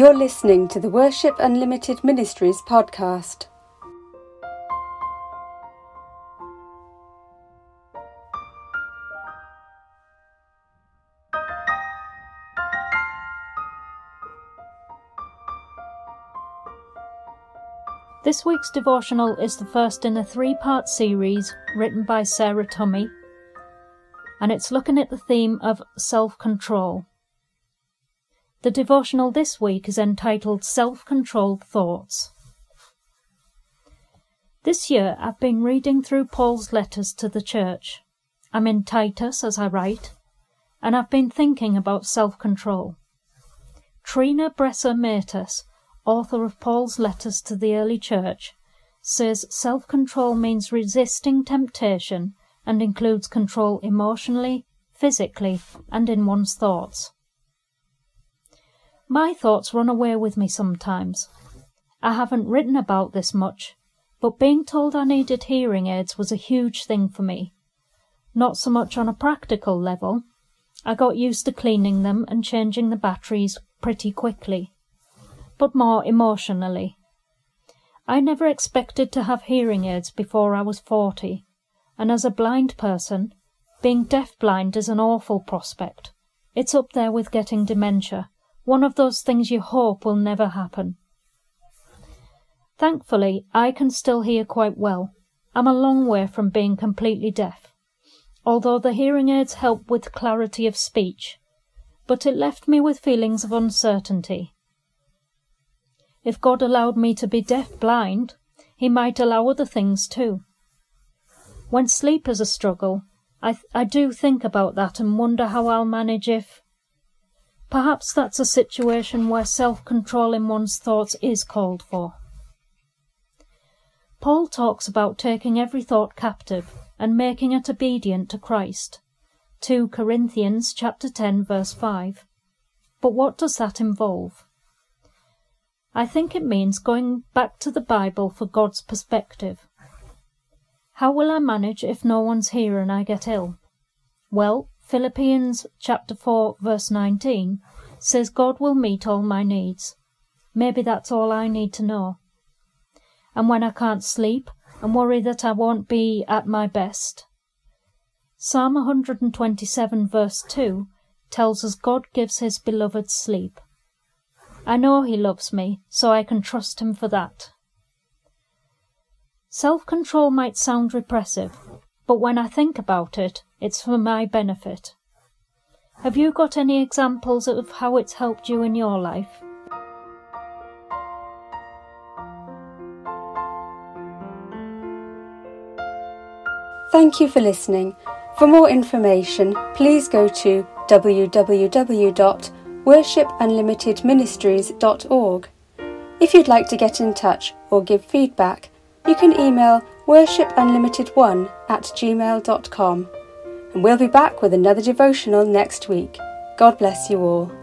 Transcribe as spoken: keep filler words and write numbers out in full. You're listening to the Worship Unlimited Ministries podcast. This week's devotional is the first in a three-part series written by Sarah Tummey, and it's looking at the theme of self-control. The devotional this week is entitled Self-Controlled Thoughts. This year I've been reading through Paul's letters to the church. I'm in Titus as I write, and I've been thinking about self-control. Trina Bresser-Mertes, author of Paul's letters to the early church, says self-control means resisting temptation and includes control emotionally, physically, and in one's thoughts. My thoughts run away with me sometimes. I haven't written about this much, but being told I needed hearing aids was a huge thing for me. Not so much on a practical level. I got used to cleaning them and changing the batteries pretty quickly, but more emotionally. I never expected to have hearing aids before I was forty, and as a blind person, being deafblind is an awful prospect. It's up there with getting dementia. One of those things you hope will never happen. Thankfully, I can still hear quite well. I'm a long way from being completely deaf, although the hearing aids help with clarity of speech, but it left me with feelings of uncertainty. If God allowed me to be deaf-blind, He might allow other things too. When sleep is a struggle, I, th- I do think about that and wonder how I'll manage if... Perhaps that's a situation where self-control in one's thoughts is called for. Paul talks about taking every thought captive and making it obedient to Christ. Second Corinthians chapter ten verse five. But what does that involve? I think it means going back to the Bible for God's perspective. How will I manage if no one's here and I get ill? Well, Philippians chapter four verse nineteen says God will meet all my needs. Maybe that's all I need to know. And when I can't sleep and worry that I won't be at my best, Psalm one hundred twenty-seven verse two tells us God gives His beloved sleep. I know He loves me, so I can trust Him for that. Self-control might sound repressive, but when I think about it, it's for my benefit. Have you got any examples of how it's helped you in your life? Thank you for listening. For more information, please go to w w w dot worship unlimited ministries dot org. If you'd like to get in touch or give feedback, you can email worship unlimited one at gmail dot com. And we'll be back with another devotional next week. God bless you all.